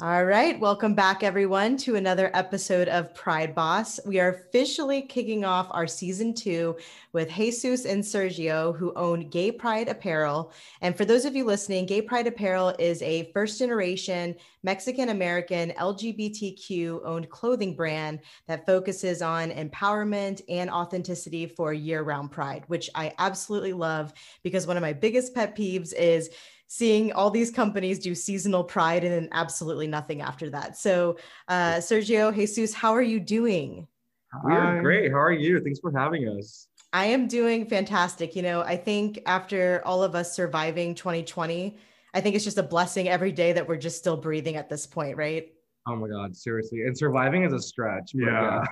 All right. Welcome back, everyone, to another episode of Pride Boss. We are officially kicking off our season 2 with Jesus and Sergio, who own Gay Pride Apparel. And for those of you listening, Gay Pride Apparel is a first-generation Mexican-American LGBTQ-owned clothing brand that focuses on empowerment and authenticity for year-round pride, which I absolutely love because one of my biggest pet peeves is seeing all these companies do seasonal pride and then absolutely nothing after that. So Sergio, Jesus, how are you doing? We're great. How are you? Thanks for having us. I am doing fantastic. You know, I think after all of us surviving 2020, I think it's just a blessing every day that we're just still breathing at this point, right? Oh my God, seriously. And surviving is a stretch. Yeah.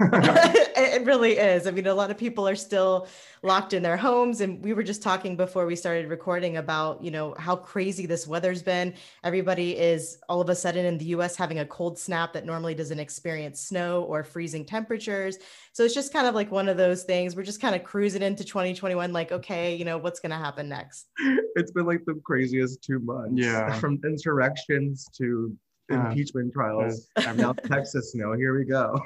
It really is. I mean, a lot of people are still locked in their homes. And we were just talking before we started recording about, you know, how crazy this weather's been. Everybody is all of a sudden in the US having a cold snap that normally doesn't experience snow or freezing temperatures. So it's just kind of like one of those things. We're just kind of cruising into 2021, like, okay, you know, what's going to happen next? It's been like the craziest 2 months. Yeah. From insurrections to impeachment trials. I'm now Texas snow. Here we go.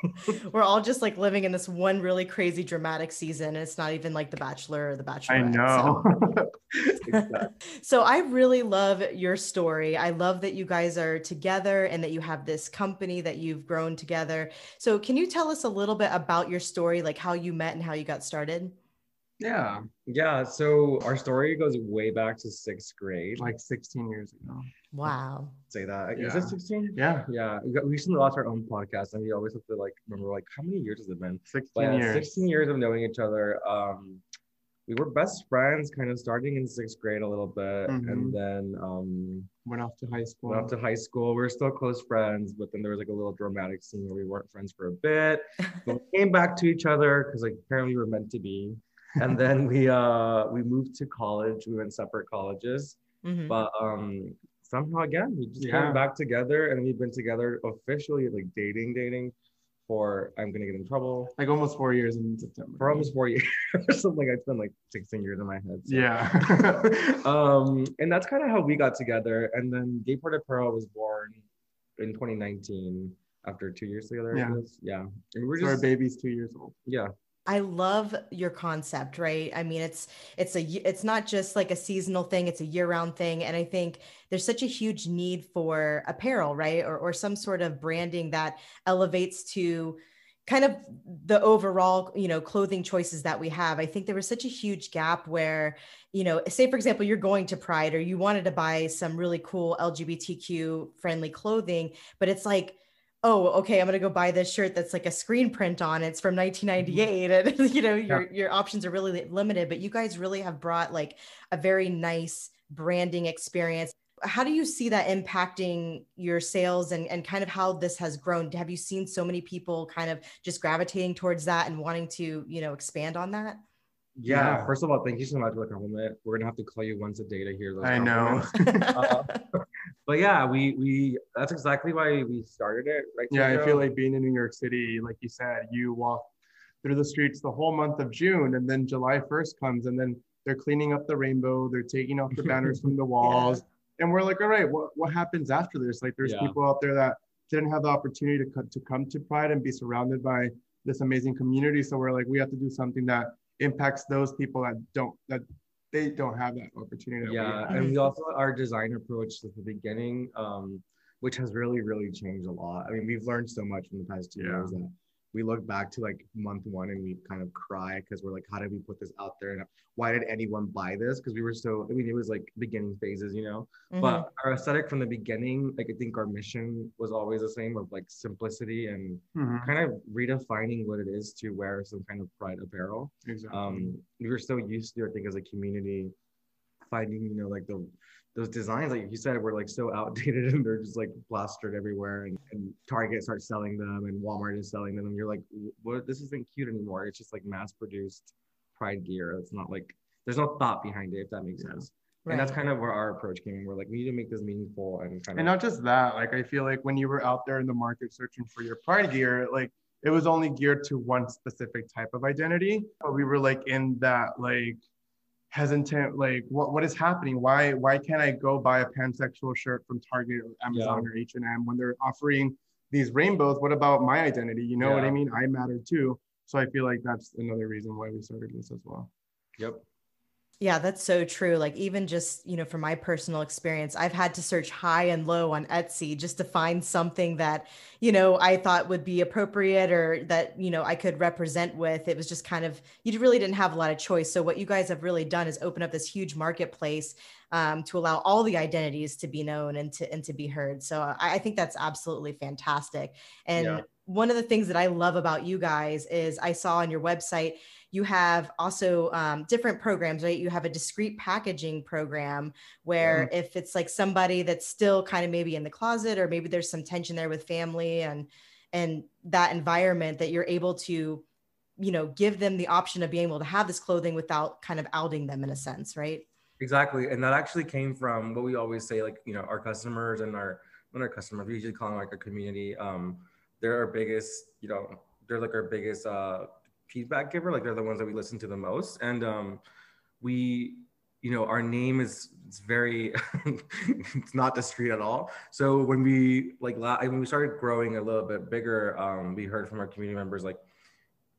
We're all just like living in this one really crazy dramatic season. And it's not even like The Bachelor or The Bachelorette. I know. So. So I really love your story. I love that you guys are together and that you have this company that you've grown together. So can you tell us a little bit about your story, like how you met and how you got started? Yeah. So our story goes way back to 6th grade, like 16 years ago. Wow. Say that. Yeah. Is it 16? Yeah. We recently lost our own podcast, and we always have to like remember like how many years has it been? 16 years. 16 years of knowing each other. We were best friends, kind of starting in 6th grade a little bit, and then went off to high school. We were still close friends, but then there was like a little dramatic scene where we weren't friends for a bit. But we came back to each other because like apparently we were meant to be. And then we moved to college. We went separate colleges, but somehow again we just came back together, and we've been together officially, like dating for, I'm gonna get in trouble, like almost 4 years in September. For almost 4 years, something like it's been like 16 years in my head. So. Yeah, and that's kind of how we got together. And then Gay Pride Apparel was born in 2019 after 2 years together. Yeah, and we're so our baby's 2 years old. Yeah. I love your concept, right? I mean, it's not just like a seasonal thing, it's a year-round thing. And I think there's such a huge need for apparel, right? Or some sort of branding that elevates to kind of the overall, you know, clothing choices that we have. I think there was such a huge gap where, you know, say for example, you're going to Pride or you wanted to buy some really cool LGBTQ friendly clothing, but it's like, oh, okay, I'm going to go buy this shirt that's like a screen print on. It's from 1998. And, you know, your options are really limited, but you guys really have brought like a very nice branding experience. How do you see that impacting your sales and kind of how this has grown? Have you seen so many people kind of just gravitating towards that and wanting to, you know, expand on that? Yeah. First of all, thank you so much for the compliment. We're gonna have to call you once a day to hear those. I know. But yeah, we that's exactly why we started it. Right. Yeah, I feel like being in New York City, like you said, you walk through the streets the whole month of June, and then July 1st comes, and then they're cleaning up the rainbow, they're taking off the banners from the walls, and we're like, all right, what happens after this? Like, there's people out there that didn't have the opportunity to come to Pride and be surrounded by this amazing community. So we're like, we have to do something that impacts those people that don't have that opportunity. Yeah, and we also, our design approach at the beginning, which has really changed a lot. I mean, we've learned so much in the past 2 years that we look back to like month one and we kind of cry because we're like, how did we put this out there? And why did anyone buy this? Because we were so, I mean, it was like beginning phases, you know, but our aesthetic from the beginning, like I think our mission was always the same of like simplicity and kind of redefining what it is to wear some kind of pride apparel. Exactly. We were so used to, I think, as a community, finding, you know, like those designs, like you said, were like so outdated and they're just like plastered everywhere, and Target starts selling them and Walmart is selling them, and you're like, what, this isn't cute anymore. It's just like mass produced pride gear. It's not like, there's no thought behind it, if that makes sense. Right. And that's kind of where our approach came in. We're like, we need to make this meaningful and kind of. And not just that, like I feel like when you were out there in the market searching for your pride gear, like it was only geared to one specific type of identity, but we were like in that like hesitant, like what is happening? Why can't I go buy a pansexual shirt from Target or Amazon or H&M when they're offering these rainbows? What about my identity? You know what I mean? I matter too. So I feel like that's another reason why we started this as well. Yep. Yeah, that's so true. Like even just, you know, from my personal experience, I've had to search high and low on Etsy just to find something that, you know, I thought would be appropriate or that, you know, I could represent with. It was just kind of, you really didn't have a lot of choice. So what you guys have really done is open up this huge marketplace to allow all the identities to be known and to be heard. So I think that's absolutely fantastic. And one of the things that I love about you guys is I saw on your website, you have also different programs, right? You have a discreet packaging program where if it's like somebody that's still kind of maybe in the closet or maybe there's some tension there with family and that environment, that you're able to, you know, give them the option of being able to have this clothing without kind of outing them in a sense, right? Exactly. And that actually came from what we always say, like, you know, our customers and our customers, we usually call them like our community. They're our biggest, you know, they're like our biggest feedback giver. Like they're the ones that we listen to the most. And we, you know, our name is, it's very, it's not discreet at all. So when we like, when we started growing a little bit bigger, we heard from our community members, like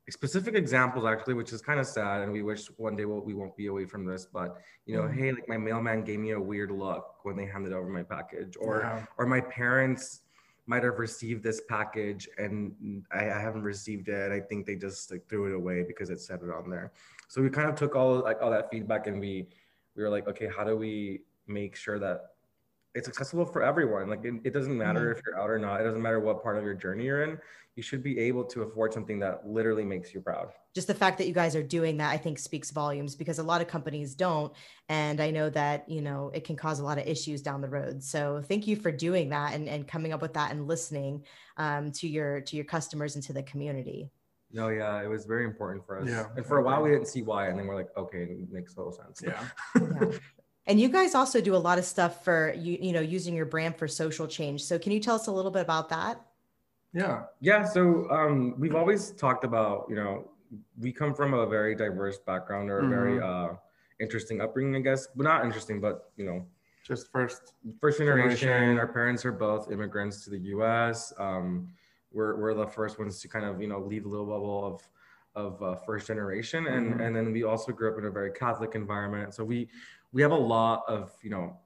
specific examples actually, which is kind of sad. And we wish one day we won't be away from this, but you know, hey, like my mailman gave me a weird look when they handed over my package, or my parents might have received this package and I haven't received it. I think they just like threw it away because it said it on there. So we kind of took all that feedback and we were like, okay, how do we make sure that it's accessible for everyone? Like it doesn't matter if you're out or not. It doesn't matter what part of your journey you're in. You should be able to afford something that literally makes you proud. Just the fact that you guys are doing that, I think speaks volumes, because a lot of companies don't. And I know that, you know, it can cause a lot of issues down the road. So thank you for doing that and coming up with that and listening to your customers and to the community. No, yeah, it was very important for us. Yeah. And for a while we didn't see why. And then we're like, okay, it makes total sense. Yeah. And you guys also do a lot of stuff for, you know, using your brand for social change. So can you tell us a little bit about that? Yeah. So we've always talked about, you know, we come from a very diverse background or a very interesting upbringing, I guess. Well, not interesting, but, you know. Just first generation. Our parents are both immigrants to the U.S. We're the first ones to kind of, you know, leave the little bubble of first generation. And then we also grew up in a very Catholic environment. So we have a lot of, you know,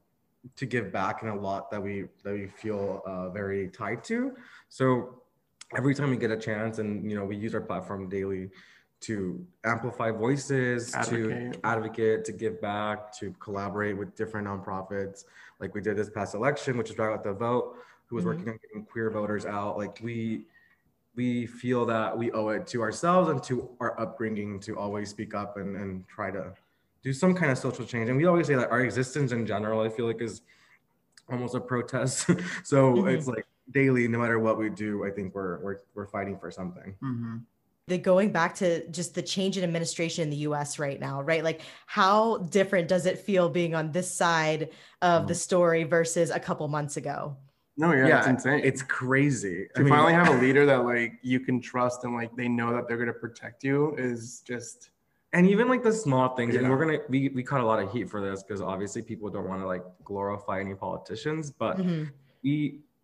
to give back and a lot that we feel very tied to. So every time we get a chance and, you know, we use our platform daily to amplify voices, to advocate, to give back, to collaborate with different nonprofits. Like we did this past election, which is Drag Out the Vote, who was working on getting queer voters out. Like we feel that we owe it to ourselves and to our upbringing to always speak up and try to do some kind of social change. And we always say that our existence in general, I feel like, is almost a protest. So it's like daily, no matter what we do, I think we're fighting for something. Going back to just the change in administration in the US right now, right? Like how different does it feel being on this side of the story versus a couple months ago? No, yeah, it's insane. It's crazy. To finally have a leader that like you can trust and like they know that they're gonna protect you is just... And even like the small things, and we caught a lot of heat for this because obviously people don't want to like glorify any politicians, but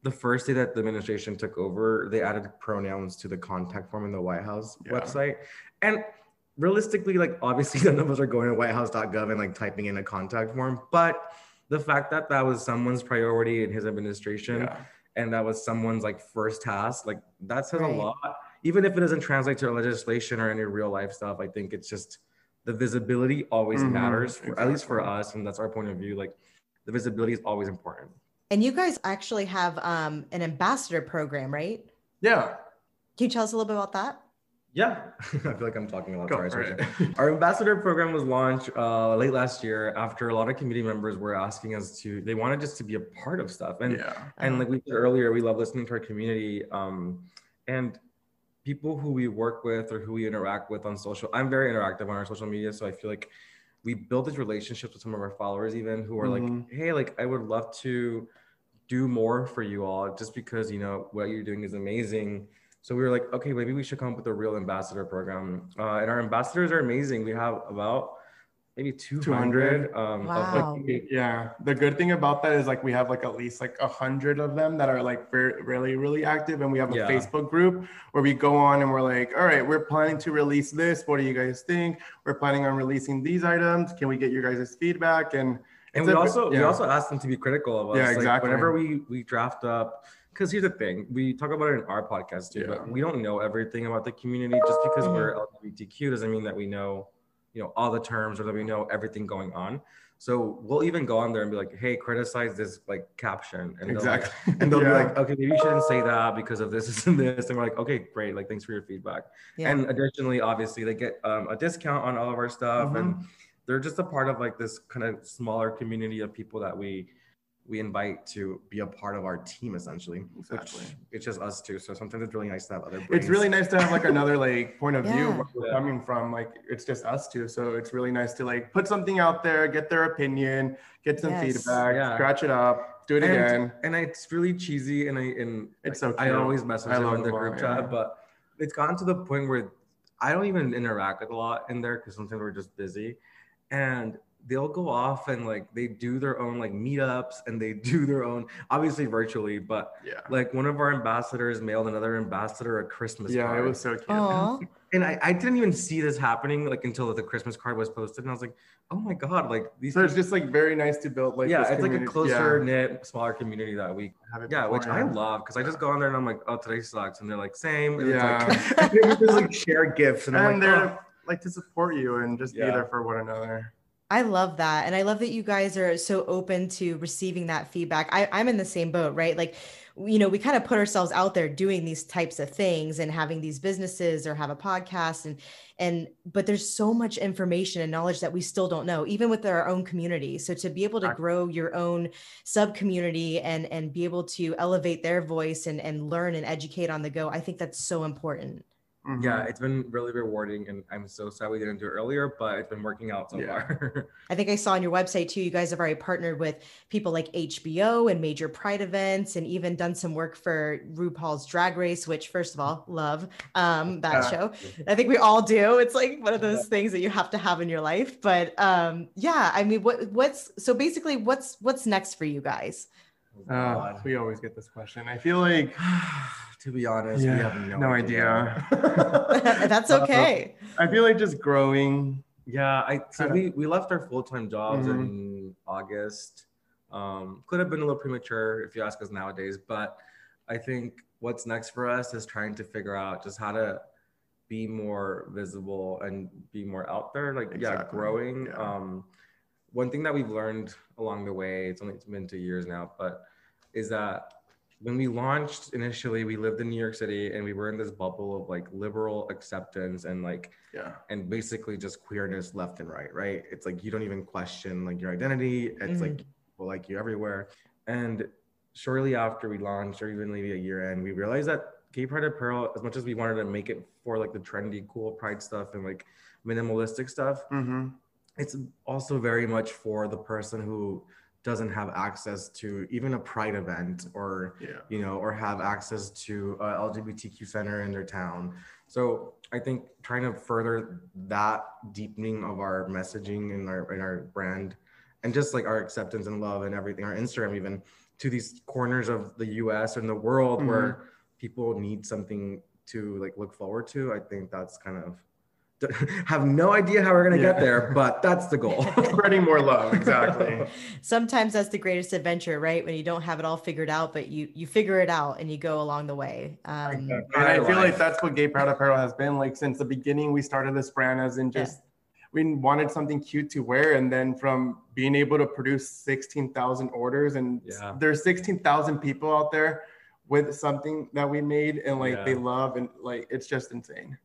the first day that the administration took over, they added pronouns to the contact form in the White House website. And realistically, like obviously none of us are going to whitehouse.gov and like typing in a contact form, but the fact that that was someone's priority in his administration and that was someone's like first task, like that says a lot. Even if it doesn't translate to legislation or any real life stuff, I think it's just the visibility always matters, at least for us. And that's our point of view. Like the visibility is always important. And you guys actually have an ambassador program, right? Yeah. Can you tell us a little bit about that? Yeah. I feel like I'm talking a lot. Our ambassador program was launched late last year after a lot of community members were asking us to, they wanted just to be a part of stuff. And, and like we said earlier, we love listening to our community. And people who we work with or who we interact with on social, I'm very interactive on our social media. So I feel like we build these relationships with some of our followers even who are like, hey, like I would love to do more for you all just because, you know, what you're doing is amazing. So we were like, okay, maybe we should come up with a real ambassador program. And our ambassadors are amazing. We have about maybe 200. Wow. Of, like, yeah. The good thing about that is like we have like at least like 100 of them that are like really, really active. And we have a Facebook group where we go on and we're like, all right, we're planning to release this. What do you guys think? We're planning on releasing these items. Can we get your guys' feedback? And we also ask them to be critical of us. Yeah, exactly. Like whenever we draft up, because here's the thing, we talk about it in our podcast too, but we don't know everything about the community. Just because we're LGBTQ doesn't mean that we know, you know, all the terms or that we know everything going on. So we'll even go on there and be like, hey, criticize this like caption. And exactly. They'll be like, okay, maybe you shouldn't say that because of this and this. And we're like, okay, great. Like, thanks for your feedback. Yeah. And additionally, obviously they get a discount on all of our stuff. And they're just a part of like this kind of smaller community of people that we invite to be a part of our team, essentially. Exactly. It's just us two. So sometimes it's really nice to have other brains. It's really nice to have like another like point of view where we're coming from. Like it's just us two. So it's really nice to like put something out there, get their opinion, get some feedback, scratch it up, do it again. And it's really cheesy. And it's like, so cute. I always mess with them in the group chat, but it's gotten to the point where I don't even interact with a lot in there because sometimes we're just busy. And they'll go off and like they do their own like meetups and they do their own, obviously virtually, but like one of our ambassadors mailed another ambassador a Christmas card. It was so cute. And I didn't even see this happening like until the Christmas card was posted, and I was like, oh my god, like these. So it's just like very nice to build like this it's community. Like a closer knit, smaller community that we have it which I love because I just go on there and I'm like, oh, today sucks, and they're like same, and it's like just like share gifts and I'm like, they're like to support you and just be there for one another. I love that. And I love that you guys are so open to receiving that feedback. I'm in the same boat, right? Like, you know, we kind of put ourselves out there doing these types of things and having these businesses or have a podcast and but there's so much information and knowledge that we still don't know, even with our own community. So to be able to grow your own sub community and be able to elevate their voice and learn and educate on the go, I think that's so important. Mm-hmm. Yeah, it's been really rewarding, and I'm so sad we didn't do it earlier, but it's been working out so far. I think I saw on your website too, you guys have already partnered with people like HBO and major Pride events, and even done some work for RuPaul's Drag Race, which first of all, love that show. I think we all do. It's like one of those things that you have to have in your life. But yeah, I mean, what's next for you guys? We always get this question. I feel like. To be honest, we have no idea. That's okay. I feel like just growing. Yeah, we left our full-time jobs in August. Could have been a little premature if you ask us nowadays, but I think what's next for us is trying to figure out just how to be more visible and be more out there, like growing. Yeah. One thing that we've learned along the way, it's been 2 years now, but is that when we launched initially, we lived in New York City and we were in this bubble of like liberal acceptance and like, and basically just queerness left and right, right? It's like, you don't even question like your identity. It's like, people like you everywhere. And shortly after we launched, or even maybe a year in, we realized that Gay Pride Apparel, as much as we wanted to make it for like the trendy, cool Pride stuff and like minimalistic stuff, it's also very much for the person who doesn't have access to even a Pride event or, you know, or have access to a LGBTQ center in their town. So I think trying to further that deepening of our messaging and our brand and just like our acceptance and love and everything, our Instagram even, to these corners of the US and the world where people need something to like look forward to. I think that's kind of, have no idea how we're going to get there, but that's the goal. Spreading more love. Exactly. Sometimes that's the greatest adventure, right? When you don't have it all figured out, but you figure it out and you go along the way. And I feel like that's what Gay Pride Apparel has been like since the beginning. We started this brand as in just, we wanted something cute to wear. And then from being able to produce 16,000 orders and there's 16,000 people out there with something that we made and like they love, and like, it's just insane.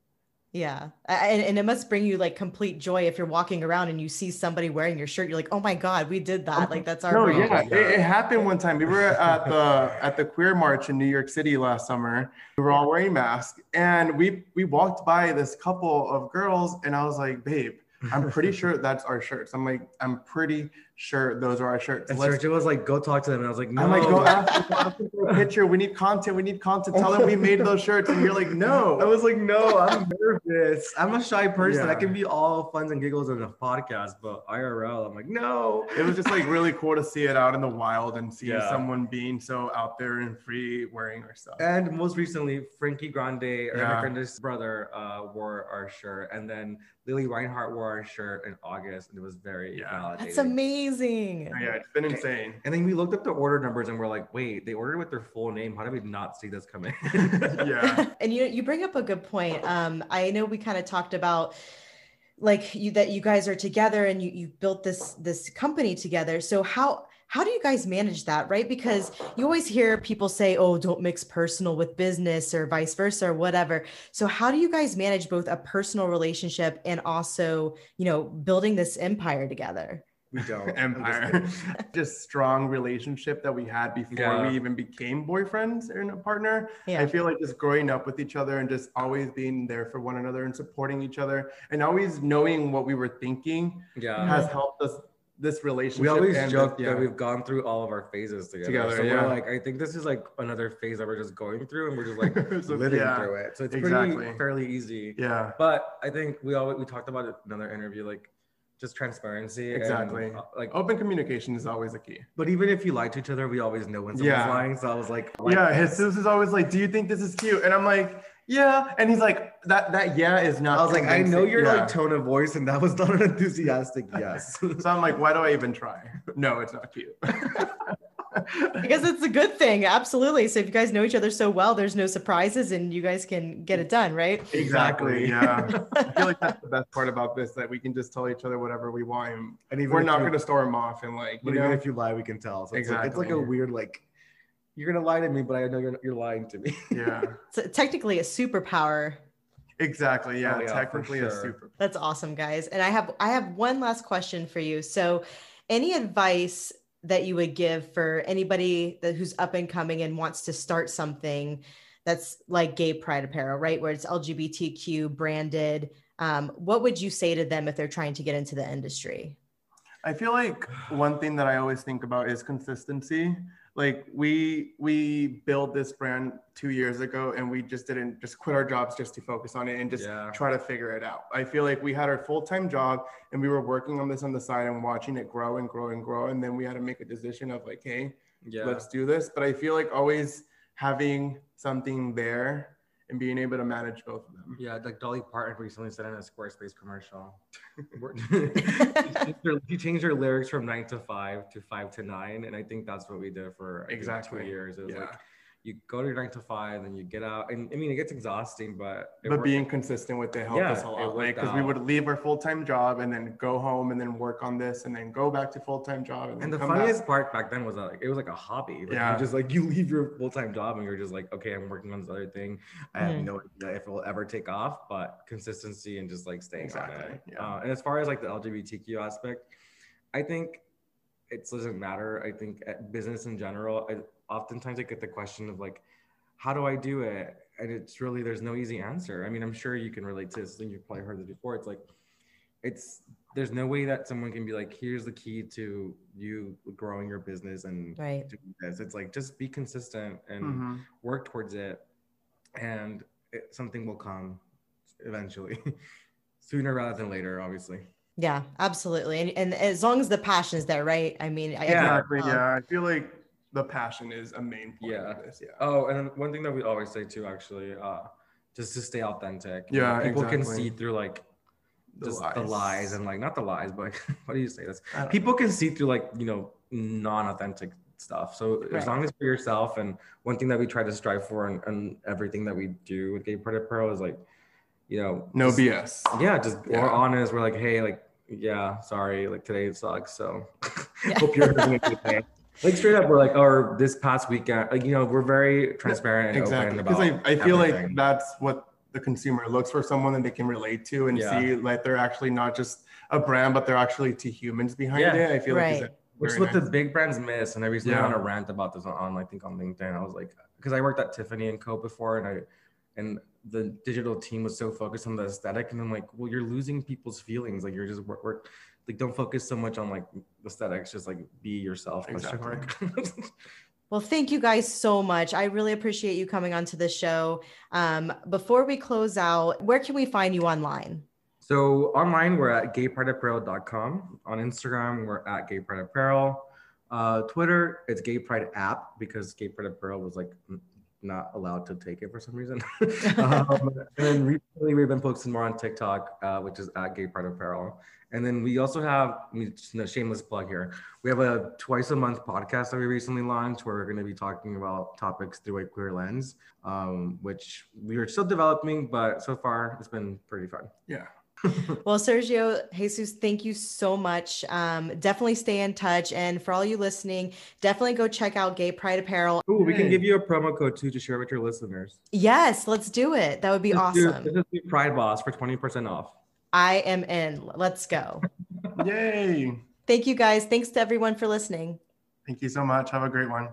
Yeah. And it must bring you like complete joy if you're walking around and you see somebody wearing your shirt, you're like, oh my God, we did that. Like that's our brand. Yeah. It happened one time. We were at the Queer March in New York City last summer. We were all wearing masks and we walked by this couple of girls and I was like, babe, I'm pretty sure that's our shirts. I'm like, I'm pretty shirt. Those are our shirts. And Sergio was like, go talk to them. And I was like, no. I'm like, go ask them for a picture. We need content. We need content. Tell them we made those shirts. And you're like, no. I was like, no, I'm nervous. I'm a shy person. Yeah. I can be all funs and giggles in a podcast, but IRL, I'm like, no. It was just like really cool to see it out in the wild and see someone being so out there and free wearing our stuff. And most recently, Frankie Grande, Ariana Grande's brother, wore our shirt. And then Lily Reinhart wore our shirt in August, and it was very validating. That's amazing. Yeah, it's been insane. And then we looked up the order numbers, and we're like, wait, they ordered with their full name. How did we not see this come in? And you bring up a good point. I know we kind of talked about like that you guys are together and you built this company together. So how do you guys manage that, right? Because you always hear people say, oh, don't mix personal with business or vice versa or whatever. So how do you guys manage both a personal relationship and also, building this empire together? We don't. Empire. Just strong relationship that we had before we even became boyfriends and a partner. Yeah. I feel like just growing up with each other and just always being there for one another and supporting each other and always knowing what we were thinking has helped us this relationship. We always joke that we've gone through all of our phases together. So we're like, I think this is like another phase that we're just going through, and we're just like living through it. So it's pretty fairly easy. Yeah. But I think we talked about it in another interview, like just transparency. Exactly. And, like open communication is always a key. But even if you lie to each other, we always know when someone's lying. So I was like, Jesus is always like, do you think this is cute? And I'm like, yeah. And he's like, that yeah is not. I was like, I know your like tone of voice, and that was not an enthusiastic yes. So I'm like, why do I even try? No, it's not cute. I guess it's a good thing. Absolutely. So if you guys know each other so well, there's no surprises and you guys can get it done, right? Exactly. Yeah. I feel like that's the best part about this, that we can just tell each other whatever we want. And even we're not going to storm them off. And like, but even if you lie, we can tell. So exactly. It's like a weird, like, you're going to lie to me, but I know you're lying to me. Yeah. So technically a superpower. Exactly. Yeah. Oh, technically a superpower. That's awesome, guys. And I have one last question for you. So any advice that you would give for anybody who's up and coming and wants to start something that's like Gay Pride Apparel, right? Where it's LGBTQ branded. What would you say to them if they're trying to get into the industry? I feel like one thing that I always think about is consistency. Like we built this brand 2 years ago, and we just didn't just quit our jobs just to focus on it and just try to figure it out. I feel like we had our full-time job and we were working on this on the side and watching it grow and grow and grow. And then we had to make a decision of like, hey, let's do this. But I feel like always having something there and being able to manage both of them. Yeah, like Dolly Parton recently said in a Squarespace commercial. She changed her lyrics from 9 to 5 to 5 to 9. And I think that's what we did for exactly 2 years. It was like, you go to your 9 to 5 and you get out. And I mean, it gets exhausting, but being consistent with it helped us a lot. Like, because we would leave our full-time job and then go home and then work on this and then go back to full-time job. And the funniest part back then was that, like, it was like a hobby. Like, you just like, you leave your full-time job and you're just like, okay, I'm working on this other thing. I have no idea if it will ever take off, but consistency and just like staying on it. Yeah. And as far as like the LGBTQ aspect, I think it doesn't matter. I think at business in general, oftentimes I get the question of like, how do I do it? And it's really, there's no easy answer. I mean, I'm sure you can relate to this, and you've probably heard this before. It's like, there's no way that someone can be like, here's the key to you growing your business and doing this. It's like, just be consistent and work towards it. And something will come eventually, sooner rather than later, obviously. Yeah, absolutely. And as long as the passion is there, right? I mean, I feel like the passion is a main point of this. Yeah. Oh, and one thing that we always say too, actually, just to stay authentic. Yeah, people can see through like the lies and like, not the lies, but like, what do you say this? People can see through like, non-authentic stuff. So as long as for yourself, and one thing that we try to strive for and everything that we do with Gay Pride Apparel is like, no BS. Yeah, just we're honest. We're like, hey, like, sorry, like today it sucks. So hope you're having a good day. Like straight up, we're like, or this past weekend, like, we're very transparent and open about it. Because I feel like that's what the consumer looks for, someone that they can relate to and see like they're actually not just a brand, but they're actually two humans behind it. I feel like which is what the big brands miss. And I recently went on a rant about this on, I think on LinkedIn. I was like, because I worked at Tiffany & Co. before, and the digital team was so focused on the aesthetic, and I'm like, well, you're losing people's feelings. Like you're just like, don't focus so much on like aesthetics, just like be yourself. Exactly. Well, thank you guys so much. I really appreciate you coming onto the show. Before we close out, where can we find you online? So online, we're at gayprideapparel.com. On Instagram, we're at gayprideapparel. Twitter, it's Gay Pride App, because Gay Pride Apparel was like not allowed to take it for some reason. And then recently we've been posting more on TikTok, which is at Gay Pride Apparel. And then we also have, shameless plug here, we have a twice-a-month podcast that we recently launched where we're going to be talking about topics through a queer lens, which we are still developing, but so far it's been pretty fun. Yeah. Well, Sergio, Jesus, thank you so much. Definitely stay in touch. And for all you listening, definitely go check out Gay Pride Apparel. Oh, we can give you a promo code too to share with your listeners. Yes, let's do it. That would be awesome. This is Pride Boss for 20% off. I am in. Let's go. Yay. Thank you guys. Thanks to everyone for listening. Thank you so much. Have a great one.